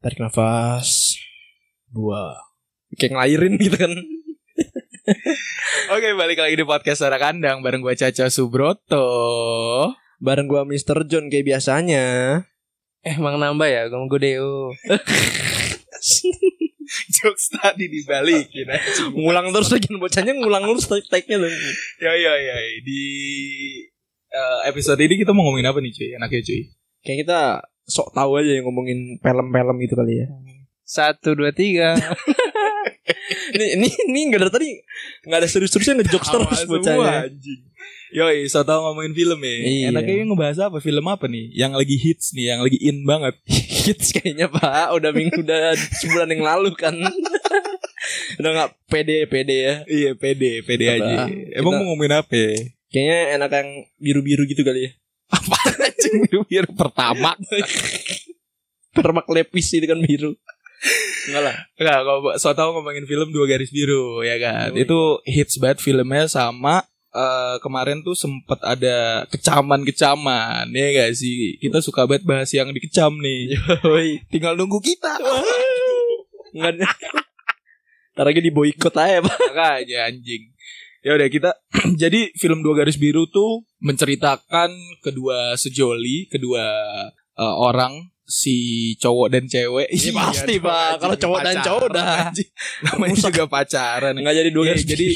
Tarik nafas. Buah. Kayak ngelahirin gitu kan. Oke, balik lagi di podcast Suara Kandang. Bareng gue Caca Subroto. Bareng gue Mr. John kayak biasanya. Emang nambah ya, gue deo. Jokes tadi dibalikin aja. Ngulang terus lagi, bocahnya ngulang terus take-nya loh. Ya. Di episode ini kita mau ngomongin apa nih cuy? Enaknya cuy. Kayak kita sok tahu aja yang ngomongin film-film gitu kali ya. 1, 2, 3. Ini enggak ada tadi. Enggak ada serius-seriusnya ngejokes terus bocahnya. Yoi, sok tahu ngomongin film ya. Iya. Enaknya ngebahas apa? Film apa nih? Yang lagi hits nih, yang lagi in banget. Hits kayaknya Pak, udah sebulan yang lalu kan. Udah enggak pede ya. Iya, pede aja. Emang mau ngomongin apa ya? Kayaknya enak yang biru-biru gitu kali ya. Apa aja biru-biru? Pertama Permak lepis itu kan biru. Enggak lah. Enggak, so tau ngomongin film Dua Garis Biru ya kan. Oh, itu hits banget filmnya sama kemarin tuh sempet ada kecaman-kecaman. Ya gak sih? Kita suka banget bahas yang dikecam nih. Tinggal nunggu kita. Enggak. Ntar lagi diboikot aja Pak. Enggak aja anjing. Ya udah kita jadi film Dua Garis Biru tuh menceritakan kedua sejoli, kedua orang, si cowok dan cewek. Ini pasti Pak, kalau cowok pacaran, dan cowok udah namanya juga pacaran. Enggak jadi dua garis. Jadi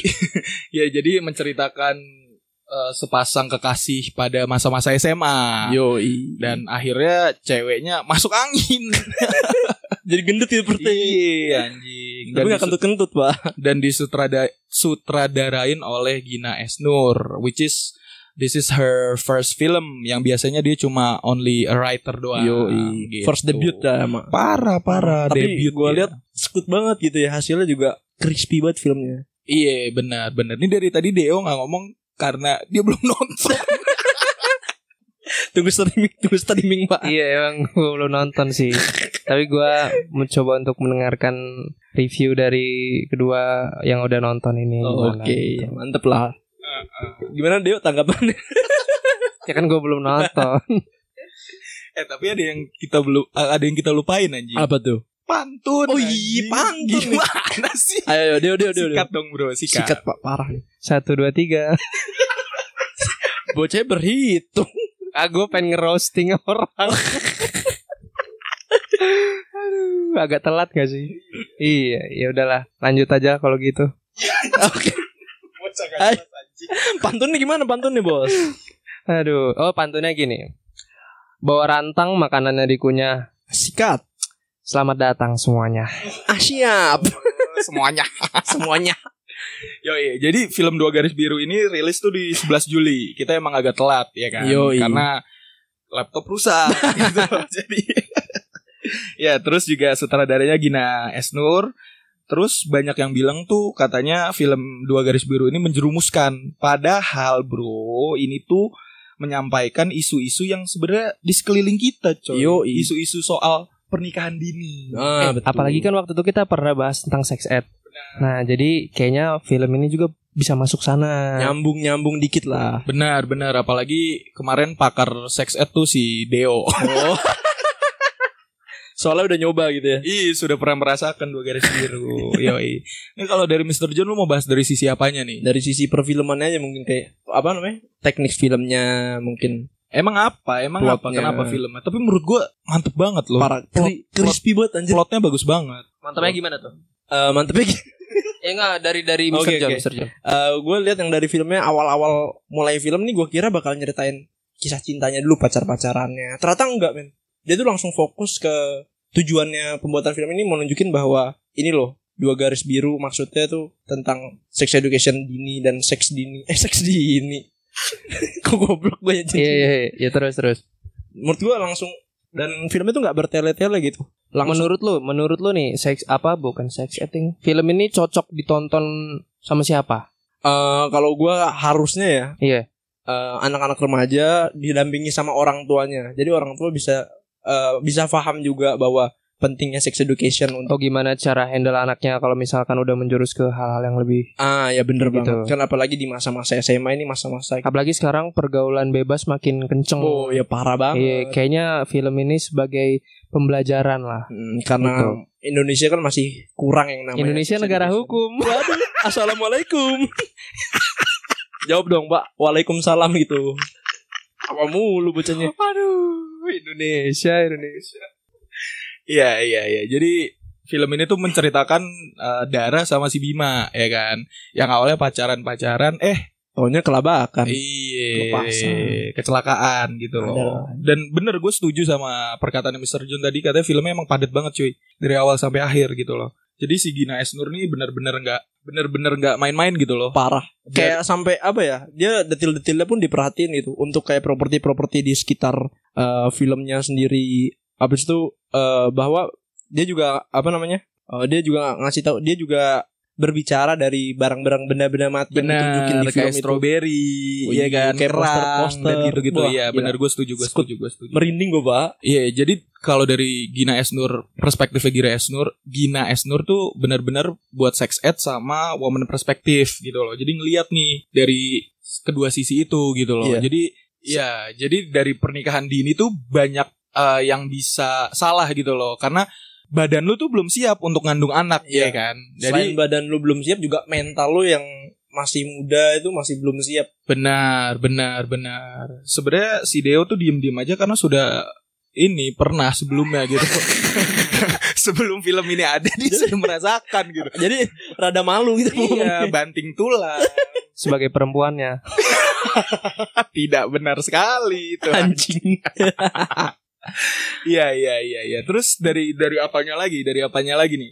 ya jadi menceritakan sepasang kekasih pada masa-masa SMA. Yoi. Dan akhirnya ceweknya masuk angin. Jadi gendut ya seperti anjing. Tapi gak kentut-kentut Pak. Dan disutradarain oleh Gina S. Noer, which is this is her first film. Yang biasanya dia cuma only a writer doang. Yoi gitu. First debut dah emang. Parah tapi debut. Tapi gue lihat sekut banget gitu ya. Hasilnya juga crispy banget filmnya. Iya benar. Ini dari tadi Deo gak ngomong karena dia belum nonton. Tunggu streaming Pak. Iya emang gue belum nonton sih. Tapi gue mencoba untuk mendengarkan review dari kedua yang udah nonton ini. Oke. Mantep lah. Gimana Deo tanggapannya? Ya kan gue belum nonton. Tapi ada yang kita lupain anjing. Apa tuh? Pantun. Oh iya, pantun. Gimana sih? Ayo Deo. Sikat dong bro, sikat Pak, parah. 1, 2, 3. Bocah berhitung. Gue pengen ngerosting orang. Aduh, agak telat gak sih? Iya, ya udahlah, lanjut aja kalau gitu. Oke. Pantunnya gimana pantunnya bos? Aduh, oh pantunnya gini. Bawa rantang, makanannya dikunyah. Sikat. Selamat datang semuanya. Siap. Semuanya. Yoi, jadi film Dua Garis Biru ini rilis tuh di 11 Juli. Kita emang agak telat ya kan. Yoi. Karena laptop rusak gitu. Jadi ya, terus juga sutradaranya Gina S. Noer. Terus banyak yang bilang tuh katanya film Dua Garis Biru ini menjerumuskan. Padahal bro, ini tuh menyampaikan isu-isu yang sebenarnya di sekeliling kita coy. Yoi. Isu-isu soal pernikahan dini. Betul. Apalagi kan waktu itu kita pernah bahas tentang sex ed. Nah, jadi kayaknya film ini juga bisa masuk sana. Nyambung dikit lah. Benar. Apalagi kemarin pakar sex ed tuh si Deo. Oh. Soalnya udah nyoba gitu ya. Iya, sudah pernah merasakan Dua Garis Biru. Yoi. Ini kalau dari Mr. John lu mau bahas dari sisi apanya nih? Dari sisi perfilmannya aja mungkin, kayak apa namanya? Teknik filmnya mungkin. Emang apa? Kenapa filmnya? Tapi menurut gue mantep banget loh. Parah. Crispy banget anjir. Plotnya bagus banget. Mantepnya gimana tuh? Mantepnya enggak dari Mr. John. Okay. Gue lihat yang dari filmnya, awal-awal mulai film nih gue kira bakal nyeritain kisah cintanya dulu, pacarannya. Ternyata enggak men. Dia tuh langsung fokus ke tujuannya pembuatan film ini, mau nunjukin bahwa ini loh Dua Garis Biru maksudnya tuh tentang sex education dini dan seks dini. Seks dini. Kok goblok gue aja. Iya terus. Menurut gue langsung. Dan filmnya tuh gak bertele-tele gitu. Langsung. Menurut lu nih, film ini cocok ditonton sama siapa? Kalau gue harusnya ya. Iya. Anak-anak remaja didampingi sama orang tuanya. Jadi orang tua bisa paham juga bahwa pentingnya sex education untuk gimana cara handle anaknya kalau misalkan udah menjurus ke hal-hal yang lebih ya bener gitu. Banget kan, apalagi di masa-masa SMA ini, masa-masa apalagi sekarang pergaulan bebas makin kenceng. Oh ya parah banget. Kayaknya film ini sebagai pembelajaran lah, karena gitu. Indonesia kan masih kurang yang namanya Indonesia negara hukum. Waduh, assalamualaikum. Jawab dong mbak, waalaikumsalam gitu. Apa mulu bocahnya. Aduh, Indonesia. Iya. Jadi film ini tuh menceritakan Dara sama si Bima, ya kan? Yang awalnya pacaran-pacaran, taunya kelabakan. Iya, kecelakaan gitu loh. Dan bener, gue setuju sama perkataan Mr. John tadi, katanya filmnya emang padat banget cuy, dari awal sampai akhir gitu loh. Jadi si Gina S. Noer ini bener-bener nggak main-main gitu loh. Parah. Kayak sampai apa ya? Dia detil-detilnya pun diperhatiin gitu. Untuk kayak properti-properti di sekitar filmnya sendiri. Habis itu bahwa dia juga dia juga ngasih tahu, dia juga berbicara dari barang-barang benda-benda mati yang ditunjukin di film itu. Stroberi, iya kan, kayak poster-poster gitu-gitu. Iya, benar, gue setuju. Merinding gue, Pak. Iya, jadi kalau dari Gina S. Noer, perspektifnya Gina S. Noer tuh benar-benar buat sex ed sama woman perspektif gitu loh. Jadi ngelihat nih dari kedua sisi itu gitu loh. Yeah. Jadi dari pernikahan dini tuh banyak yang bisa salah gitu loh, karena badan lu tuh belum siap untuk ngandung anak, ya kan. Jadi selain badan lu belum siap, juga mental lu yang masih muda itu masih belum siap. Benar. Sebenarnya si Deo tuh diem-diem aja karena sudah ini pernah sebelumnya gitu. Sebelum film ini ada, dia sudah merasakan gitu. Jadi rada malu gitu. Iya, banting tulang. Sebagai perempuannya. Tidak benar sekali itu. Anjing. Iya. Terus dari apanya lagi nih?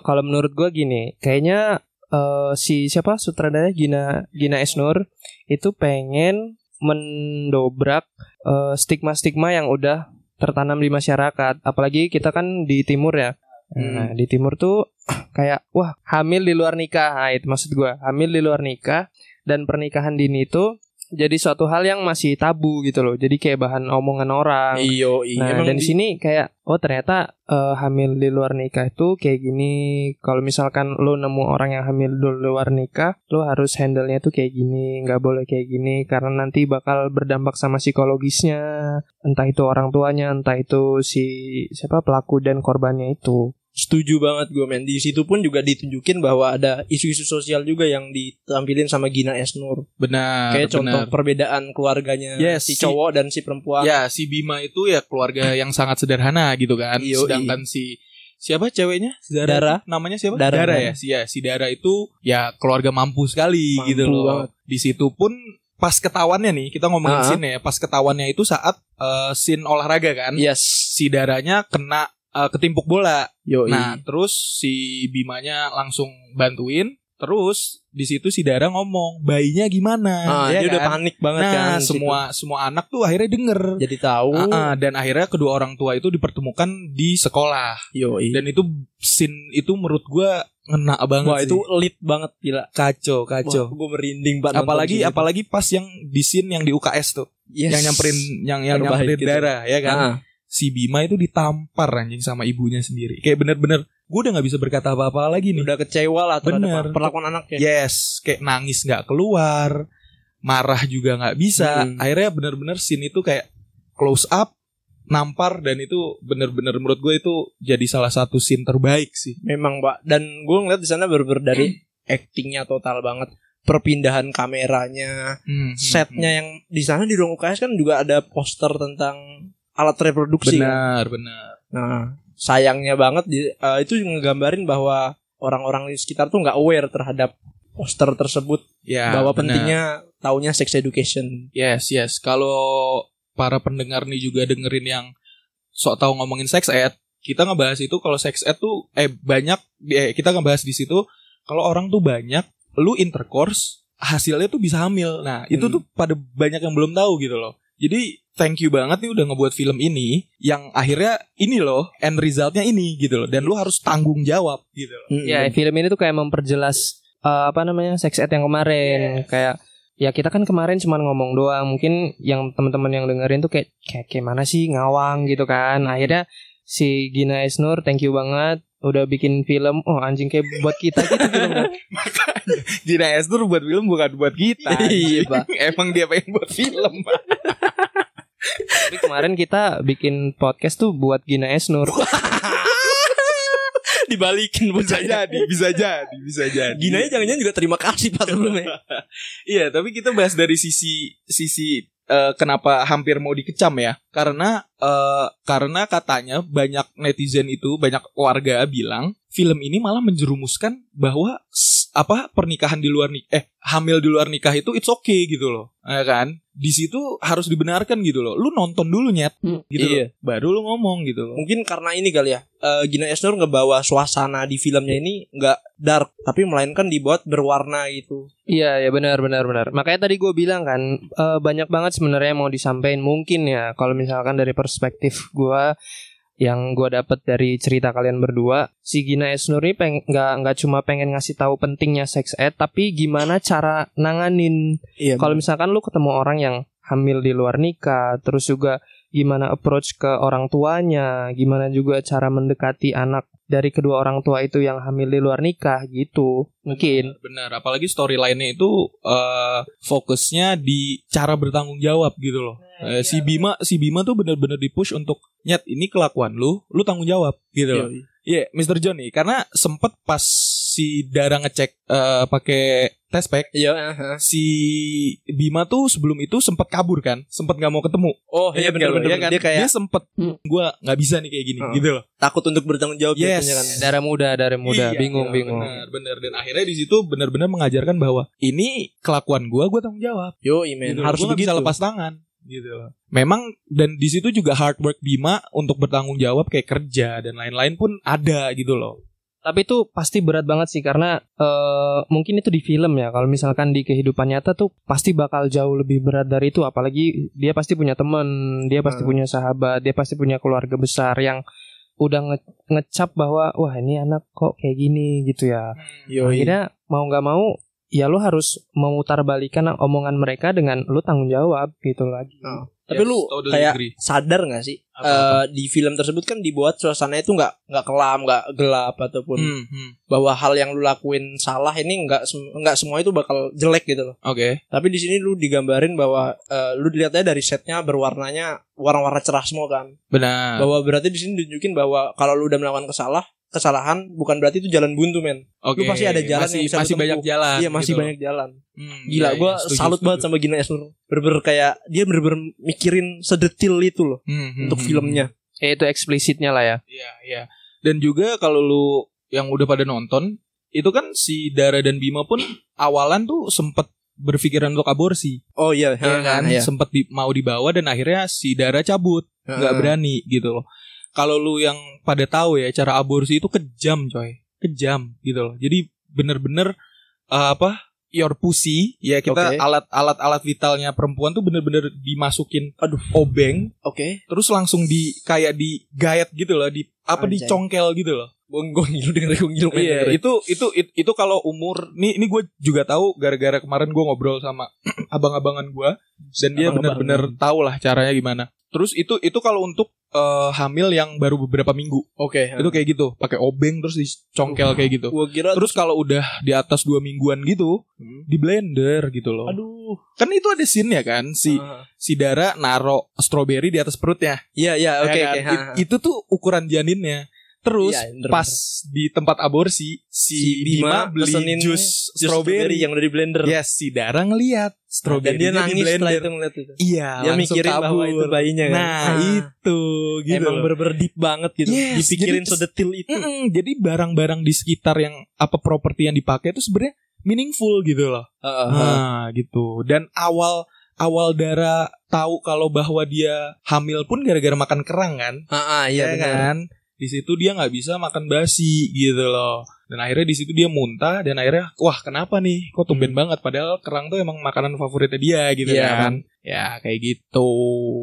Kalau menurut gue gini, kayaknya si siapa sutradaranya Gina S. Noer itu pengen mendobrak stigma-stigma yang udah tertanam di masyarakat. Apalagi kita kan di timur ya. Nah, di timur tuh kayak wah, hamil di luar nikah. Nah, itu maksud gue, hamil di luar nikah dan pernikahan dini itu jadi suatu hal yang masih tabu gitu loh. Jadi kayak bahan omongan orang. Iya. Nah, dan di sini kayak ternyata hamil di luar nikah itu kayak gini. Kalau misalkan lo nemu orang yang hamil di luar nikah, lo harus handle-nya tuh kayak gini, gak boleh kayak gini, karena nanti bakal berdampak sama psikologisnya. Entah itu orang tuanya, entah itu siapa pelaku dan korbannya itu. Setuju banget gue, men. Di situ pun juga ditunjukin bahwa ada isu-isu sosial juga yang ditampilin sama Gina S. Noer. Benar. Kayak contoh perbedaan keluarganya, si cowok dan si perempuan. Ya, si Bima itu ya keluarga yang sangat sederhana gitu kan. Sedangkan siapa ceweknya? Dara. Namanya siapa? Dara ya. Si Dara itu ya keluarga mampu sekali gitu loh. Banget. Di situ pun pas ketawannya nih, kita ngomongin scene ya. Pas ketawannya itu saat scene olahraga kan. Yes. Si Daranya kena ketimpuk bola. Yoi. Nah, terus si Bimanya langsung bantuin. Terus di situ si Dara ngomong, bayinya gimana? Dia udah panik banget kan. Semua anak tuh akhirnya denger. Jadi tahu. Dan akhirnya kedua orang tua itu dipertemukan di sekolah. Yoi. Dan itu scene itu menurut gue ngena banget. Wah, itu lit banget, gila. Kacau. Wah, gue merinding banget. Apalagi pas yang di scene yang di UKS tuh. Yes. Yang nyamperin gitu. Dara, ya kan? Si Bima itu ditampar anjing sama ibunya sendiri. Kayak bener-bener gue udah gak bisa berkata apa-apa lagi nih. Udah kecewa lah terhadap perlakuan anaknya. Yes. Kayak nangis gak keluar, marah juga gak bisa. Akhirnya bener-bener scene itu kayak close up, nampar, dan itu bener-bener menurut gue itu jadi salah satu scene terbaik sih. Memang mbak. Dan gue ngeliat disana bener-bener dari actingnya total banget. Perpindahan kameranya, setnya yang di sana di ruang UKS kan juga ada poster tentang alat reproduksi. Benar. Nah, sayangnya banget itu ngegambarin bahwa orang-orang di sekitar tuh nggak aware terhadap poster tersebut, bahwa pentingnya taunya sex education. Yes. Kalau para pendengar nih juga dengerin yang sok tahu ngomongin sex ed, kita ngebahas itu kalau sex ed tuh kita ngebahas di situ kalau orang tuh banyak lu intercourse hasilnya tuh bisa hamil. Nah, itu tuh pada banyak yang belum tahu gitu loh. Jadi thank you banget nih udah ngebuat film ini yang akhirnya ini loh end resultnya ini gitu loh, dan lu harus tanggung jawab gitu loh. Ya, film ini tuh kayak memperjelas sex ed yang kemarin. Kayak ya kita kan kemarin cuma ngomong doang, mungkin yang teman-teman yang dengerin tuh kayak gimana sih ngawang gitu kan. Akhirnya si Gina S. Noer, thank you banget udah bikin film. Oh anjing, kayak buat kita gitu filmnya. Gina S. Noer buat film bukan buat kita. Iya pak. Emang dia pengen buat film pak. Tapi kemarin kita bikin podcast tuh buat Gina S. Noer. Dibalikin bisa jadi. Ginanya jangan-jangan juga terima kasih pak sebelumnya. Iya, tapi kita bahas dari sisi kenapa hampir mau dikecam ya? Karena katanya banyak netizen itu, banyak warga bilang film ini malah menjerumuskan bahwa pernikahan di luar nikah, hamil di luar nikah itu it's okay gitu loh. Ya kan? Di situ harus dibenarkan gitu loh. Lu nonton dulu nyet gitu iya. Loh. Baru lu ngomong gitu loh. Mungkin karena ini kali ya. Gina S. Noer ngebawa suasana di filmnya ini enggak dark, tapi melainkan dibuat berwarna gitu. Iya, ya benar. Makanya tadi gue bilang kan banyak banget sebenarnya mau disampaikan mungkin ya kalau misalkan dari perspektif gue yang gue dapat dari cerita kalian berdua, si Gina S. Noer ini nggak cuma pengen ngasih tahu pentingnya sex ed, tapi gimana cara nanganin. Iya, kalau misalkan lu ketemu orang yang hamil di luar nikah, terus juga gimana approach ke orang tuanya, gimana juga cara mendekati anak dari kedua orang tua itu yang hamil di luar nikah gitu mungkin. Benar, apalagi storyline-nya itu fokusnya di cara bertanggung jawab gitu loh. Si Bima tuh benar-benar dipush untuk nyet ini kelakuan lu tanggung jawab gitu loh. Iya, Mr. John nih karena sempet pas si Dara ngecek pakai test pack. Iya, si Bima tuh sebelum itu sempet kabur kan, sempet nggak mau ketemu. Oh iya benar-benar kan? Dia sempet gue nggak bisa nih kayak gini gitu loh. Takut untuk bertanggung jawab. Yes. Kan? Dara muda, iya, bingung. Benar, dan akhirnya di situ benar-benar mengajarkan bahwa ini kelakuan gue tanggung jawab. Yo, iman. Gitu, harus bisa lepas tangan. Gitu loh. Memang dan di situ juga hard work Bima untuk bertanggung jawab kayak kerja dan lain-lain pun ada gitu loh. Tapi itu pasti berat banget sih karena mungkin itu di film ya. Kalau misalkan di kehidupan nyata tuh pasti bakal jauh lebih berat dari itu. Apalagi dia pasti punya teman, dia pasti punya sahabat, dia pasti punya keluarga besar yang udah ngecap bahwa wah ini anak kok kayak gini gitu ya. Akhirnya mau gak mau ya lu harus memutarbalikan omongan mereka dengan lu tanggung jawab gitu lagi. Tapi lu kayak sadar gak sih di film tersebut kan dibuat suasananya itu gak kelam, gak gelap ataupun bahwa hal yang lu lakuin salah ini gak semua itu bakal jelek gitu loh. Oke. Tapi di sini lu digambarin bahwa lu dilihatnya dari setnya berwarnanya warna-warna cerah semua kan. Benar. Bahwa berarti di sini nunjukin bahwa kalau lu udah melakukan kesalahan bukan berarti itu jalan buntu men. Okay. Lu pasti ada jalan yang bisa masih banyak jalan. Iya masih gitu. Banyak jalan. Gila, gue salut banget sama Gina S. Noer. Bener-bener kayak dia bener-bener mikirin sedetil itu loh untuk filmnya. Ya itu eksplisitnya lah ya. Iya. Dan juga kalau lu yang udah pada nonton itu kan si Dara dan Bima pun awalan tuh sempet berpikiran untuk aborsi. Oh iya kan iya. Sempet mau dibawa dan akhirnya si Dara cabut, nggak berani gitu loh. Kalau lu yang pada tahu ya cara aborsi itu kejam coy, kejam gitu loh. Jadi bener-bener your pussy ya kita alat vitalnya perempuan tuh bener-bener dimasukin obeng, terus langsung digayat gitu loh, dicongkel gitu loh. Gue ngilu yeah, itu kalau umur ini gue juga tahu gara-gara kemarin gue ngobrol sama abang-abangan gue dan dia bener-bener tahu lah caranya gimana. Terus itu kalau untuk hamil yang baru beberapa minggu. Itu kayak gitu, pakai obeng terus dicongkel kayak gitu. Terus kalau udah di atas 2 mingguan gitu, di blender gitu loh. Aduh. Kan itu ada scene-nya kan si Dara naro strawberry di atas perutnya. Iya, oke. Itu tuh ukuran janinnya. Terus pas di tempat aborsi si Bima beli jus strawberry yang udah di blender. Yes, si Dara ngelihat strawberry-nya di blender. Itu. Iya, dia mikirin bahwa itu bayinya kan. Itu gitu. Emang deep banget gitu. Yes, dipikirin sedetil itu. Jadi barang-barang di sekitar yang properti yang dipakai itu sebenarnya meaningful gitu loh. Gitu. Dan awal Dara tahu kalau bahwa dia hamil pun gara-gara makan kerang kan? Iya kan. Di situ dia nggak bisa makan basi gitu loh. Dan akhirnya di situ dia muntah dan akhirnya wah kenapa nih kok tumben banget padahal kerang tuh emang makanan favoritnya dia gitu kan. Ya kayak gitu.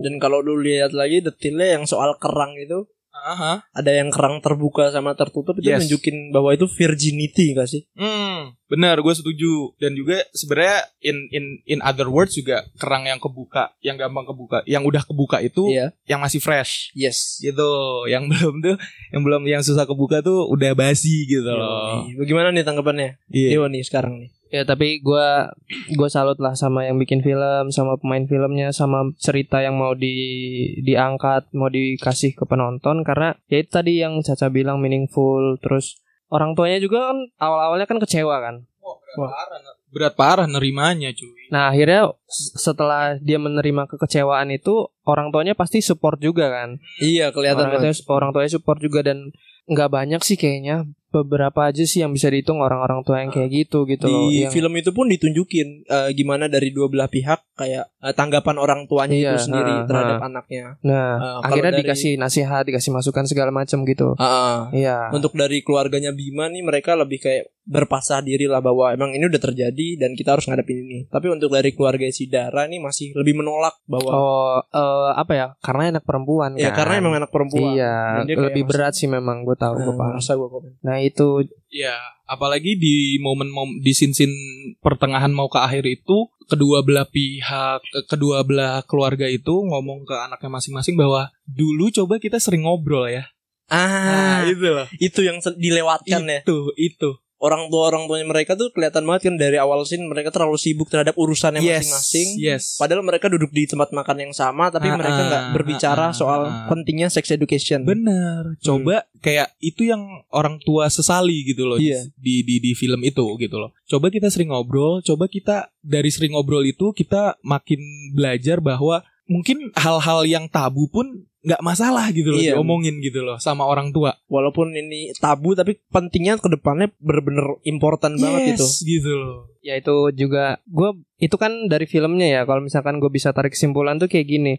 Dan kalau lu lihat lagi detailnya yang soal kerang itu ada yang kerang terbuka sama tertutup, itu nunjukin bahwa itu virginity gak sih? Benar, gue setuju. Dan juga sebenarnya in other words juga kerang yang kebuka, yang gampang kebuka, yang udah kebuka itu yang masih fresh. Yes. Gitu. Yang belum tuh, yang susah kebuka tuh udah basi gitu loh. Bagaimana nih tanggapannya? Deo nih sekarang nih. Ya tapi gue salut lah sama yang bikin film, sama pemain filmnya, sama cerita yang mau diangkat, mau dikasih ke penonton. Karena ya itu tadi yang Caca bilang meaningful. Terus orang tuanya juga kan awal-awalnya kan kecewa kan. Berat parah nerimanya cuy. Nah akhirnya setelah dia menerima kekecewaan itu, orang tuanya pasti support juga kan. Iya kelihatan orang tuanya support juga. Dan gak banyak sih kayaknya, beberapa aja sih yang bisa dihitung orang-orang tua yang kayak gitu gitu loh. Di film itu pun ditunjukin gimana dari dua belah pihak kayak tanggapan orang tuanya itu sendiri terhadap anaknya. Nah, akhirnya dikasih nasihat, dikasih masukan segala macam gitu. Iya. Untuk dari keluarganya Bima nih, mereka lebih kayak berpasrah diri lah bahwa emang ini udah terjadi dan kita harus ngadepin ini. Tapi untuk dari keluarga si Dara nih masih lebih menolak bahwa karena anak perempuan kan. Iya, karena emang anak perempuan. Iya, lebih berat sih memang, gue tahu gue paham. Nah itu ya, apalagi di momen-momen di scene-scene pertengahan mau ke akhir itu, kedua belah keluarga itu ngomong ke anaknya masing-masing bahwa dulu coba kita sering ngobrol ya. Nah, itu loh. Itu yang dilewatkan ya. Itu. Orang tuanya mereka tuh kelihatan banget kan dari awal scene mereka terlalu sibuk terhadap urusannya masing-masing. Yes. Padahal mereka duduk di tempat makan yang sama, tapi mereka nggak berbicara soal pentingnya sex education. Bener. Coba kayak itu yang orang tua sesali gitu loh di film itu gitu loh. Coba kita sering ngobrol. Coba kita dari sering ngobrol itu kita makin belajar bahwa mungkin hal-hal yang tabu pun nggak masalah gitu loh, diomongin gitu loh sama orang tua. Walaupun ini tabu tapi pentingnya kedepannya bener-bener important banget gitu. Yes gitu loh. Ya itu juga itu kan dari filmnya ya. Kalau misalkan gue bisa tarik kesimpulan tuh kayak gini.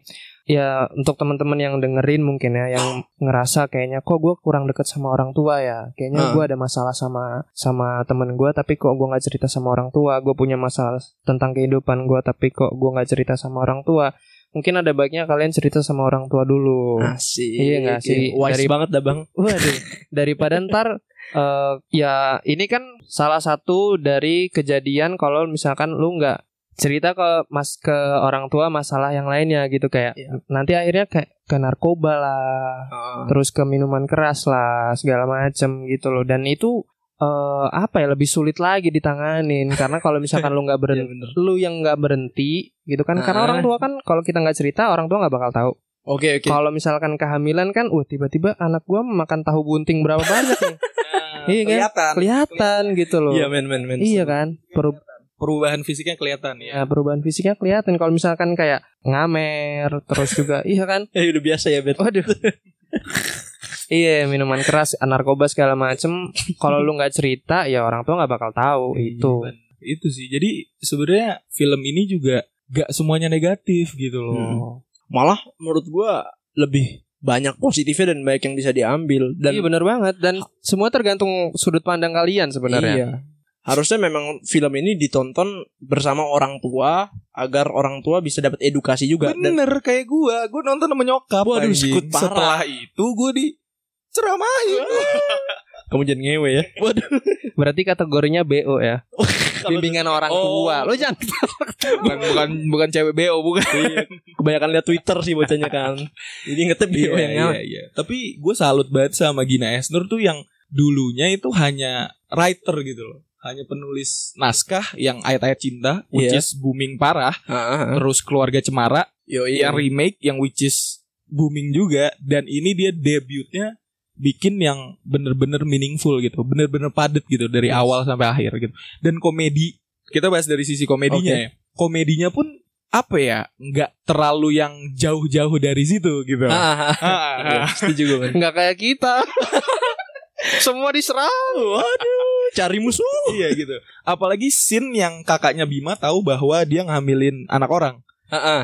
Ya untuk teman-teman yang dengerin mungkin ya, yang ngerasa kayaknya kok gue kurang deket sama orang tua ya. Kayaknya gue ada masalah sama temen gue, tapi kok gue nggak cerita sama orang tua. Gue punya masalah tentang kehidupan gue, tapi kok gue nggak cerita sama orang tua. Mungkin ada baiknya kalian cerita sama orang tua dulu. Asik. Iya gak sih? Wise banget dah bang. Waduh. Daripada ntar ya ini kan salah satu dari kejadian kalau misalkan lu gak cerita ke orang tua masalah yang lainnya gitu. Kayak nanti akhirnya kayak ke narkoba lah, terus ke minuman keras lah, segala macem gitu loh. Dan itu lebih sulit lagi ditanganin. Karena kalau misalkan lu nggak berhenti, lu yang nggak berhenti gitu kan. Karena orang tua kan kalau kita nggak cerita, orang tua nggak bakal tahu. Oke. Kalau misalkan kehamilan kan, tiba-tiba anak gua makan tahu bunting berapa banyak nih. Iya kan? Kelihatan gitu loh. Iya men. Iya kan? Perubahan fisiknya kelihatan ya. Perubahan fisiknya kelihatan. Kalau misalkan kayak ngamer, terus juga iya kan? Ya udah biasa ya Bet. Waduh. Iya, minuman keras, narkoba segala macem. Kalau lu nggak cerita, ya orang tua nggak bakal tahu itu. Itu sih. Jadi sebenarnya film ini juga nggak semuanya negatif gitu loh. Malah menurut gue lebih banyak positifnya dan baik yang bisa diambil. Dan iya benar banget. Dan semua tergantung sudut pandang kalian sebenarnya. Iya. Harusnya memang film ini ditonton bersama orang tua agar orang tua bisa dapat edukasi juga. Bener, dan kayak gue nonton sama nyokap. Waduh, sekut parah. Setelah itu gue diceramahin. Kamu jangan ngewe ya. Waduh. Berarti kategorinya BO ya. Bimbingan orang tua. Lo jangan. bukan cewek BO bukan. Kebanyakan lihat Twitter sih bocahnya kan. Jadi ngetep BO yang ngewe. Iya. Tapi gue salut banget sama Gina S. Noer tuh yang dulunya itu hanya writer gitu loh. Hanya penulis naskah yang Ayat-Ayat Cinta, which is booming parah. Terus Keluarga Cemara, yang remake, yang which is booming juga. Dan ini dia debutnya bikin yang bener-bener meaningful gitu, bener-bener padat gitu dari awal sampai akhir gitu. Dan komedi, kita bahas dari sisi komedinya ya. Komedinya pun nggak terlalu yang jauh-jauh dari situ gitu. Setuju gue. Nggak kayak kita. Semua diserang. Waduh. Cari musuh. Iya gitu. Apalagi scene yang kakaknya Bima tahu bahwa dia ngambilin anak orang.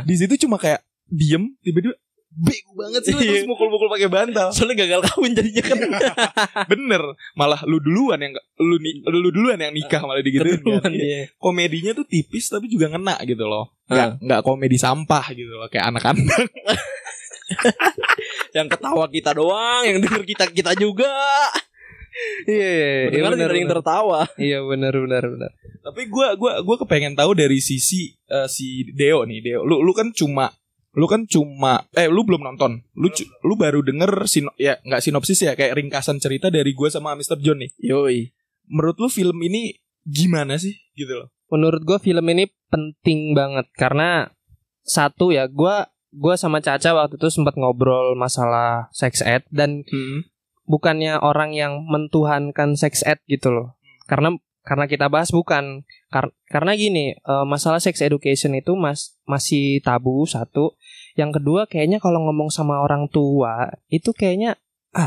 Di situ cuma kayak diem, tiba-tiba bego banget sih. Terus mukul-mukul pakai bantal. Soalnya gagal kawin jadinya kan. Bener. Malah lu duluan yang nikah malah digituin kan. Komedinya tuh tipis tapi juga ngena gitu loh. Enggak komedi sampah gitu loh kayak anak-anak. yang ketawa kita doang, yang denger kita juga. Iya, yeah, benar yang tertawa. Iya, benar. Tapi gue kepengen tahu dari sisi si Deo nih, Deo. Lu kan cuma lu belum nonton. Lu baru denger ya enggak sinopsis ya, kayak ringkasan cerita dari gue sama Mr. John nih. Yoi. Menurut lu film ini gimana sih gitu loh? Menurut gue film ini penting banget karena satu ya, gue sama Caca waktu itu sempat ngobrol masalah sex ed dan bukannya orang yang mentuhankan sex ed gitu loh. Karena kita bahas bukan. Karena gini, masalah sex education itu masih tabu satu. Yang kedua kayaknya kalau ngomong sama orang tua itu kayaknya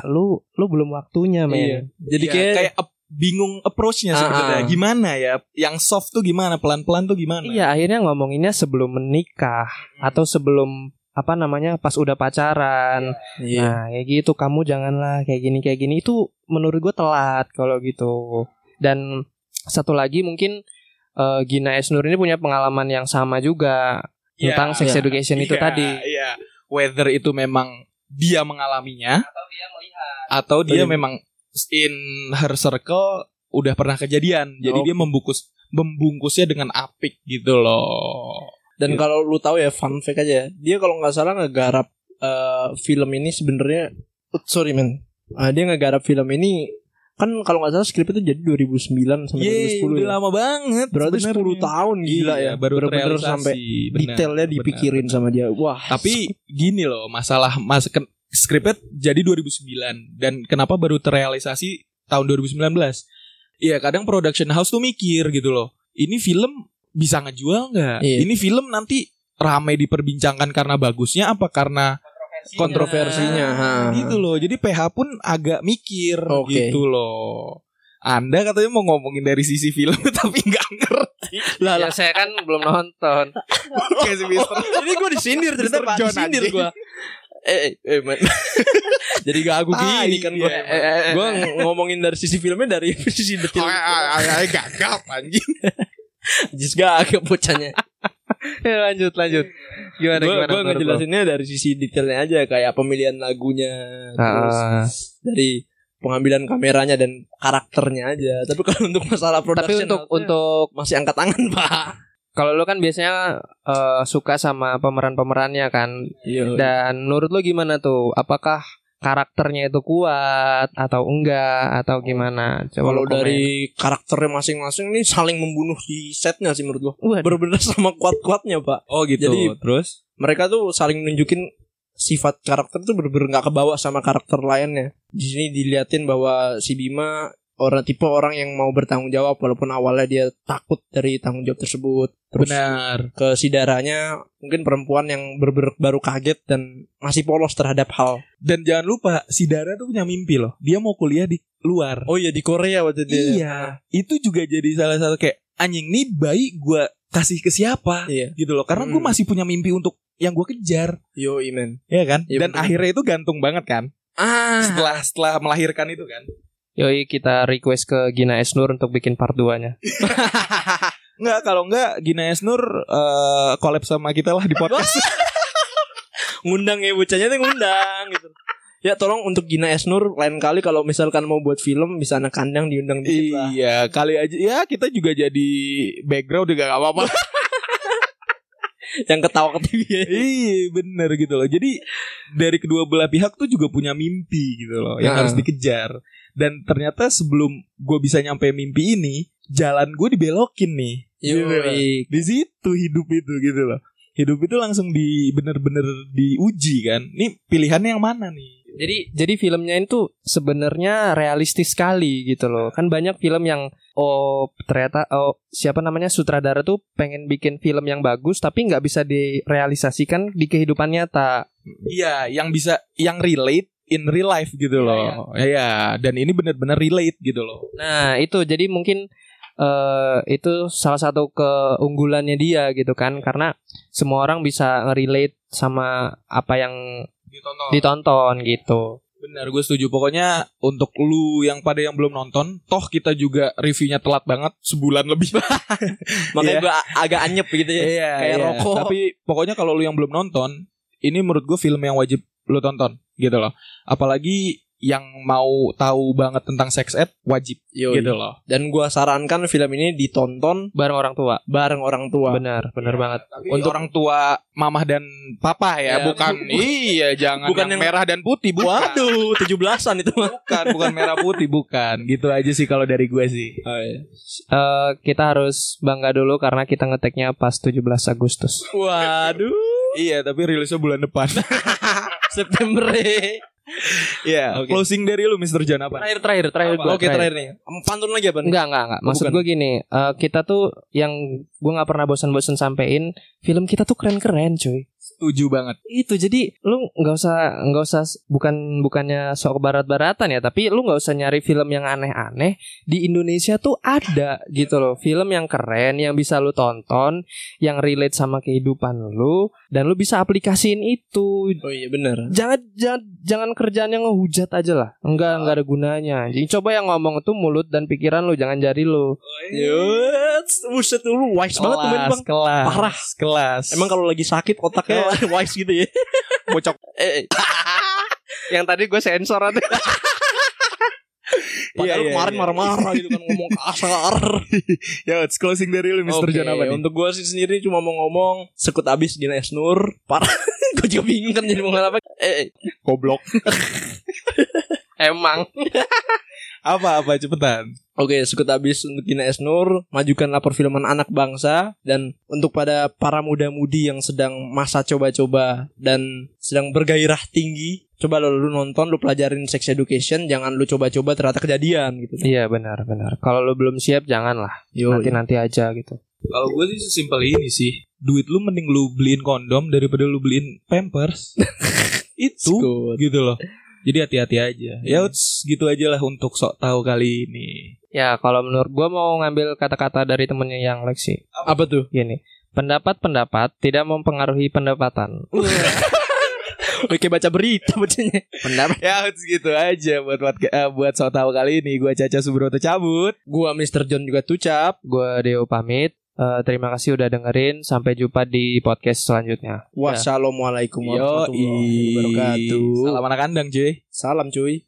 lu belum waktunya, men. Iya. Jadi ya, kayak bingung approach-nya sebenarnya. Gimana ya? Yang soft tuh gimana? Pelan-pelan tuh gimana? Iya, akhirnya ngomonginnya sebelum menikah atau sebelum pas udah pacaran. Yeah. Nah, kayak gitu, kamu janganlah kayak gini itu menurut gue telat kalau gitu. Dan satu lagi mungkin Gina S. Noer ini punya pengalaman yang sama juga tentang sex education itu tadi. Iya. Whether itu memang dia mengalaminya atau dia melihat atau dia memang in her circle udah pernah kejadian. Jadi dia membungkusnya dengan apik gitu loh. Dan kalau lu tahu ya, fun fact aja, dia kalau nggak salah ngegarap film ini sebenarnya, dia ngegarap film ini kan kalau nggak salah skripnya itu jadi 2009 sampai 2010 ya. Lama banget. Berarti sebenarnya. 10 tahun gila ya. Baru bener-bener sampai detailnya dipikirin sama dia. Wah. Tapi gini loh, masalah skripnya jadi 2009 dan kenapa baru terrealisasi tahun 2019? Ya kadang production house tuh mikir gitu loh. Ini film bisa ngejual gak? Iya. Ini film nanti ramai diperbincangkan karena bagusnya apa karena kontroversinya. Gitu loh. Jadi PH pun agak mikir gitu loh. Anda katanya mau ngomongin dari sisi film tapi gak ngerti. Lah, saya kan belum nonton. Jadi gue disindir cerita Pak. Disindir gue. Jadi gak aku gini kan gue. Gue ngomongin dari sisi filmnya dari sisi detail. Gagap anjing. Jis gak bocahnya. Lanjut. Gimana? Gue ngejelasinnya dari sisi detailnya aja, kayak pemilihan lagunya, terus dari pengambilan kameranya dan karakternya aja. Tapi kalau untuk masalah production, tapi untuk masih angkat tangan Pak. Kalau lo kan biasanya suka sama pemeran-pemerannya kan. Yo. Dan menurut lo gimana tuh? Apakah karakternya itu kuat atau enggak atau gimana? Kalau dari karakternya masing-masing ini saling membunuh di setnya sih menurut gua. Berbeda sama kuat-kuatnya Pak. Oh gitu. Jadi terus mereka tuh saling nunjukin sifat karakter tuh bener-bener gak kebawa sama karakter lainnya. Di sini diliatin bahwa si Bima tipe orang yang mau bertanggung jawab walaupun awalnya dia takut dari tanggung jawab tersebut. Terus ke si Daranya mungkin perempuan yang baru kaget dan masih polos terhadap hal. Dan jangan lupa si Dara tuh punya mimpi loh. Dia mau kuliah di luar. Oh iya, di Korea waktu itu. Iya. Itu juga jadi salah satu kayak anjing nih bayi gue kasih ke siapa gitu loh. Karena gue masih punya mimpi untuk yang gue kejar. Yo iman. Iya kan. Yo, dan betul. Akhirnya itu gantung banget kan. Setelah melahirkan itu kan. Yoi, kita request ke Gina S. Noer untuk bikin part 2-nya. Enggak, kalau enggak Gina S. Noer collab sama kita lah di podcast. Ngundang ya, bocahnya tuh ngundang gitu. Ya tolong untuk Gina S. Noer lain kali kalau misalkan mau buat film bisa anak kandang diundang dikit lah. Iya, kali aja. Ya kita juga jadi background juga gak apa-apa. Yang ketawa-ketiwi. Iya, benar gitu loh. Jadi dari kedua belah pihak tuh juga punya mimpi gitu loh yang harus dikejar. Dan ternyata sebelum gue bisa nyampe mimpi ini, jalan gue dibelokin nih. Di situ hidup itu gitu loh. Hidup itu langsung bener-bener diuji kan. Ini pilihannya yang mana nih? Jadi filmnya itu sebenarnya realistis sekali gitu loh. Kan banyak film yang siapa namanya sutradara tuh pengen bikin film yang bagus tapi nggak bisa direalisasikan di kehidupan nyata. Iya, yang relate in real life gitu loh. Iya, dan ini benar-benar relate gitu loh. Nah, itu jadi mungkin itu salah satu keunggulannya dia gitu kan, karena semua orang bisa nge-relate sama apa yang ditonton gitu. Benar, gue setuju. Pokoknya untuk lu yang pada yang belum nonton, toh kita juga reviewnya telat banget, sebulan lebih. Makanya gue agak anyep gitu ya. Kayak rokok. Tapi pokoknya kalau lu yang belum nonton, ini menurut gue film yang wajib lu tonton. gitu loh. Apalagi yang mau tahu banget tentang sex ed wajib. Yoi. Gitu loh. Dan gue sarankan film ini ditonton bareng orang tua. Bareng orang tua. Benar, benar ya, banget. Untuk orang tua mamah dan papa ya, ya bukan iya jangan bukan yang merah dan putih bukan. Waduh, 17-an itu mah. Bukan merah putih bukan. Gitu aja sih kalau dari gue sih. Oh, iya. Kita harus bangga dulu karena kita ngeteknya pas 17 Agustus. Waduh. Iya, tapi rilisnya bulan depan. September. Ya, yeah. Okay. Closing dari lu Mr. John apa? Terakhir gue. Oke, terakhir nih. Pantun lagi apa nih? Enggak. Maksud gue gini, kita tuh yang gue enggak pernah bosan-bosan sampein, film kita tuh keren-keren, cuy. Setuju banget. Itu jadi lu enggak usah bukannya sok barat-baratan ya, tapi lu enggak usah nyari film yang aneh-aneh. Di Indonesia tuh ada gitu loh, film yang keren yang bisa lu tonton, yang relate sama kehidupan lu dan lu bisa aplikasiin itu. Oh iya benar. Jangan kerjaan yang ngehujat aja lah. Enggak ada gunanya. Jadi coba yang ngomong itu mulut dan pikiran lu, jangan jari lu. Buset lu wise banget tuh Bang. Parah kelas. Emang kalau lagi sakit otaknya wise gitu ya. Bocok. Yang tadi gue sensor aja. Padahal kemarin marah-marah gitu kan ngomong kasar. Ya, it's closing dari lu Mr. John apa nih? Untuk gue sih sendiri cuma mau ngomong sekut abis Gina S. Noer. Parah. Gue juga bingung kan jadi mau ngapa. Goblok. Emang. Apa cepetan. Oke, sekut abis untuk Gina S. Noer. Majukanlah perfilman anak bangsa. Dan untuk pada para muda-mudi yang sedang masa coba-coba dan sedang bergairah tinggi, coba lu nonton, lu pelajarin sex education. Jangan lu coba-coba ternyata kejadian gitu. Iya benar. Kalau lu belum siap jangan lah. Nanti aja gitu. Kalau gue sih sesimpel ini sih. Duit lu mending lu beliin kondom daripada lu beliin Pampers. Itu gitu loh. Jadi hati-hati aja. Ya gitu aja lah untuk sok tahu kali ini. Ya kalau menurut gue mau ngambil kata-kata dari temennya yang Lexi. Apa tuh? Gini, pendapat-pendapat tidak mempengaruhi pendapatan. Oke baca berita bacanya. Pendapat. Ya segitu aja buat so tau kali ini. Gua Caca Subroto cabut. Gua Mr. John juga tucap. Gua Deo pamit. Terima kasih udah dengerin. Sampai jumpa di podcast selanjutnya. Wassalamualaikum warahmatullahi wabarakatuh. Salam anak kandang cuy. Salam cuy.